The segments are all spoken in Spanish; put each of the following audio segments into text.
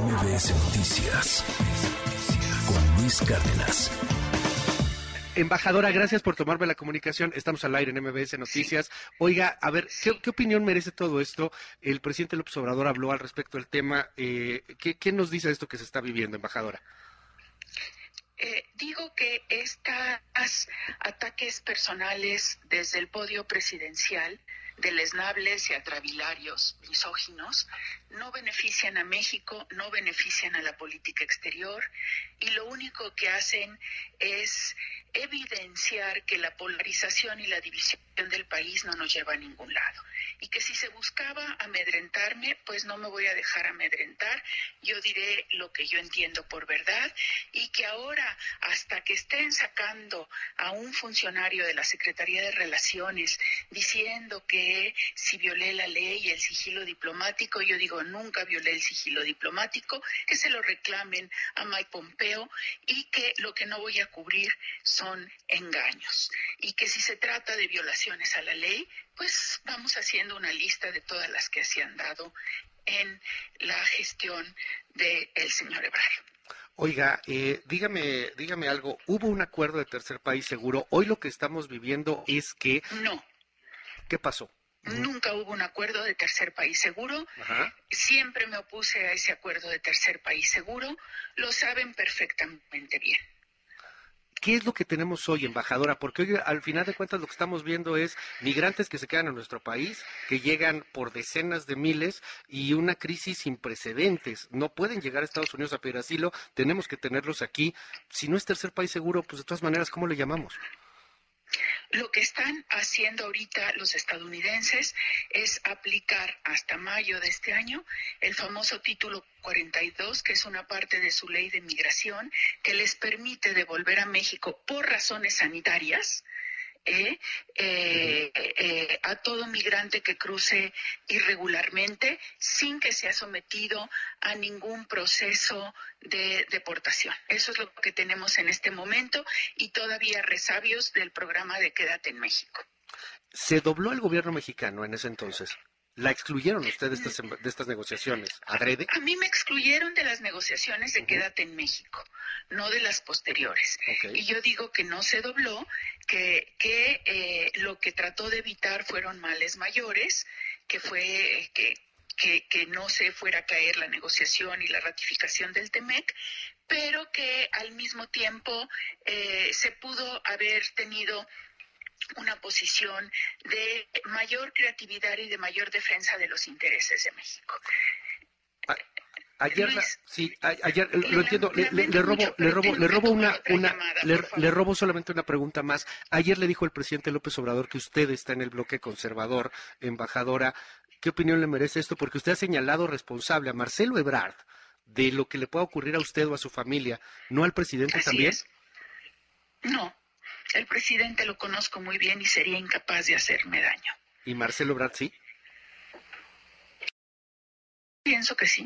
MBS Noticias con Luis Cárdenas. Embajadora, gracias por tomarme la comunicación. Estamos al aire en MBS Noticias. Oiga, a ver, ¿qué opinión merece todo esto? El presidente López Obrador habló al respecto del tema. ¿Qué nos dice esto que se está viviendo, embajadora? Digo que estos ataques personales desde el podio presidencial, deleznables y atravilarios, misóginos, no benefician a México, no benefician a la política exterior, y lo único que hacen es evidenciar que la polarización y la división del país no nos lleva a ningún lado. Y que si se buscaba amedrentarme, pues no me voy a dejar amedrentar. Yo diré lo que yo entiendo por verdad, y que ahora, hasta que estén sacando a un funcionario de la Secretaría de Relaciones diciendo que si violé la ley y el sigilo diplomático, yo digo nunca violé el sigilo diplomático, que se lo reclamen a Mike Pompeo, y que lo que no voy a cubrir son engaños. Y que si se trata de violaciones a la ley, pues vamos haciendo una lista de todas las que se han dado en la gestión del señor Ebrard. Oiga, dígame algo, ¿hubo un acuerdo de tercer país seguro? Hoy lo que estamos viviendo es que... No. ¿Qué pasó? Nunca hubo un acuerdo de tercer país seguro. Ajá. Siempre me opuse a ese acuerdo de tercer país seguro. Lo saben perfectamente bien. ¿Qué es lo que tenemos hoy, embajadora? Porque hoy, al final de cuentas, lo que estamos viendo es migrantes que se quedan en nuestro país, que llegan por decenas de miles, y una crisis sin precedentes. No pueden llegar a Estados Unidos a pedir asilo, tenemos que tenerlos aquí. Si no es tercer país seguro, pues de todas maneras, ¿cómo le llamamos? Lo que están haciendo ahorita los estadounidenses es aplicar hasta mayo de este año el famoso título 42, que es una parte de su ley de migración que les permite devolver a México por razones sanitarias a todo migrante que cruce irregularmente sin que sea sometido a ningún proceso de deportación. Eso es lo que tenemos en este momento, y todavía resabios del programa de Quédate en México. ¿Se dobló el gobierno mexicano en ese entonces? ¿La excluyeron ustedes de estas negociaciones? ¿Adrede? A mí me excluyeron de las negociaciones de Quédate en México, no de las posteriores. Okay. Y yo digo que no se dobló, que lo que trató de evitar fueron males mayores, que fue que no se fuera a caer la negociación y la ratificación del T-MEC, pero que al mismo tiempo se pudo haber tenido una posición de mayor creatividad y de mayor defensa de los intereses de México. Ayer, lo entiendo, le robo solamente una pregunta más. Ayer le dijo el presidente López Obrador que usted está en el bloque conservador, embajadora. ¿Qué opinión le merece esto? Porque usted ha señalado responsable a Marcelo Ebrard de lo que le pueda ocurrir a usted o a su familia, ¿no al presidente también? Así es. No. El presidente lo conozco muy bien y sería incapaz de hacerme daño. ¿Y Marcelo Ebrard sí? Pienso que sí.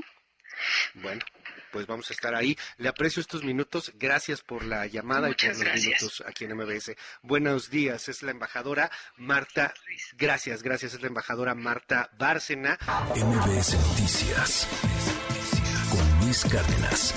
Bueno, pues vamos a estar ahí. Le aprecio estos minutos. Gracias por la llamada. Muchas y por gracias. Los minutos aquí en MBS. Buenos días. Es la embajadora Marta. Gracias. Es la embajadora Marta Bárcena. MBS Noticias con Luis Cárdenas.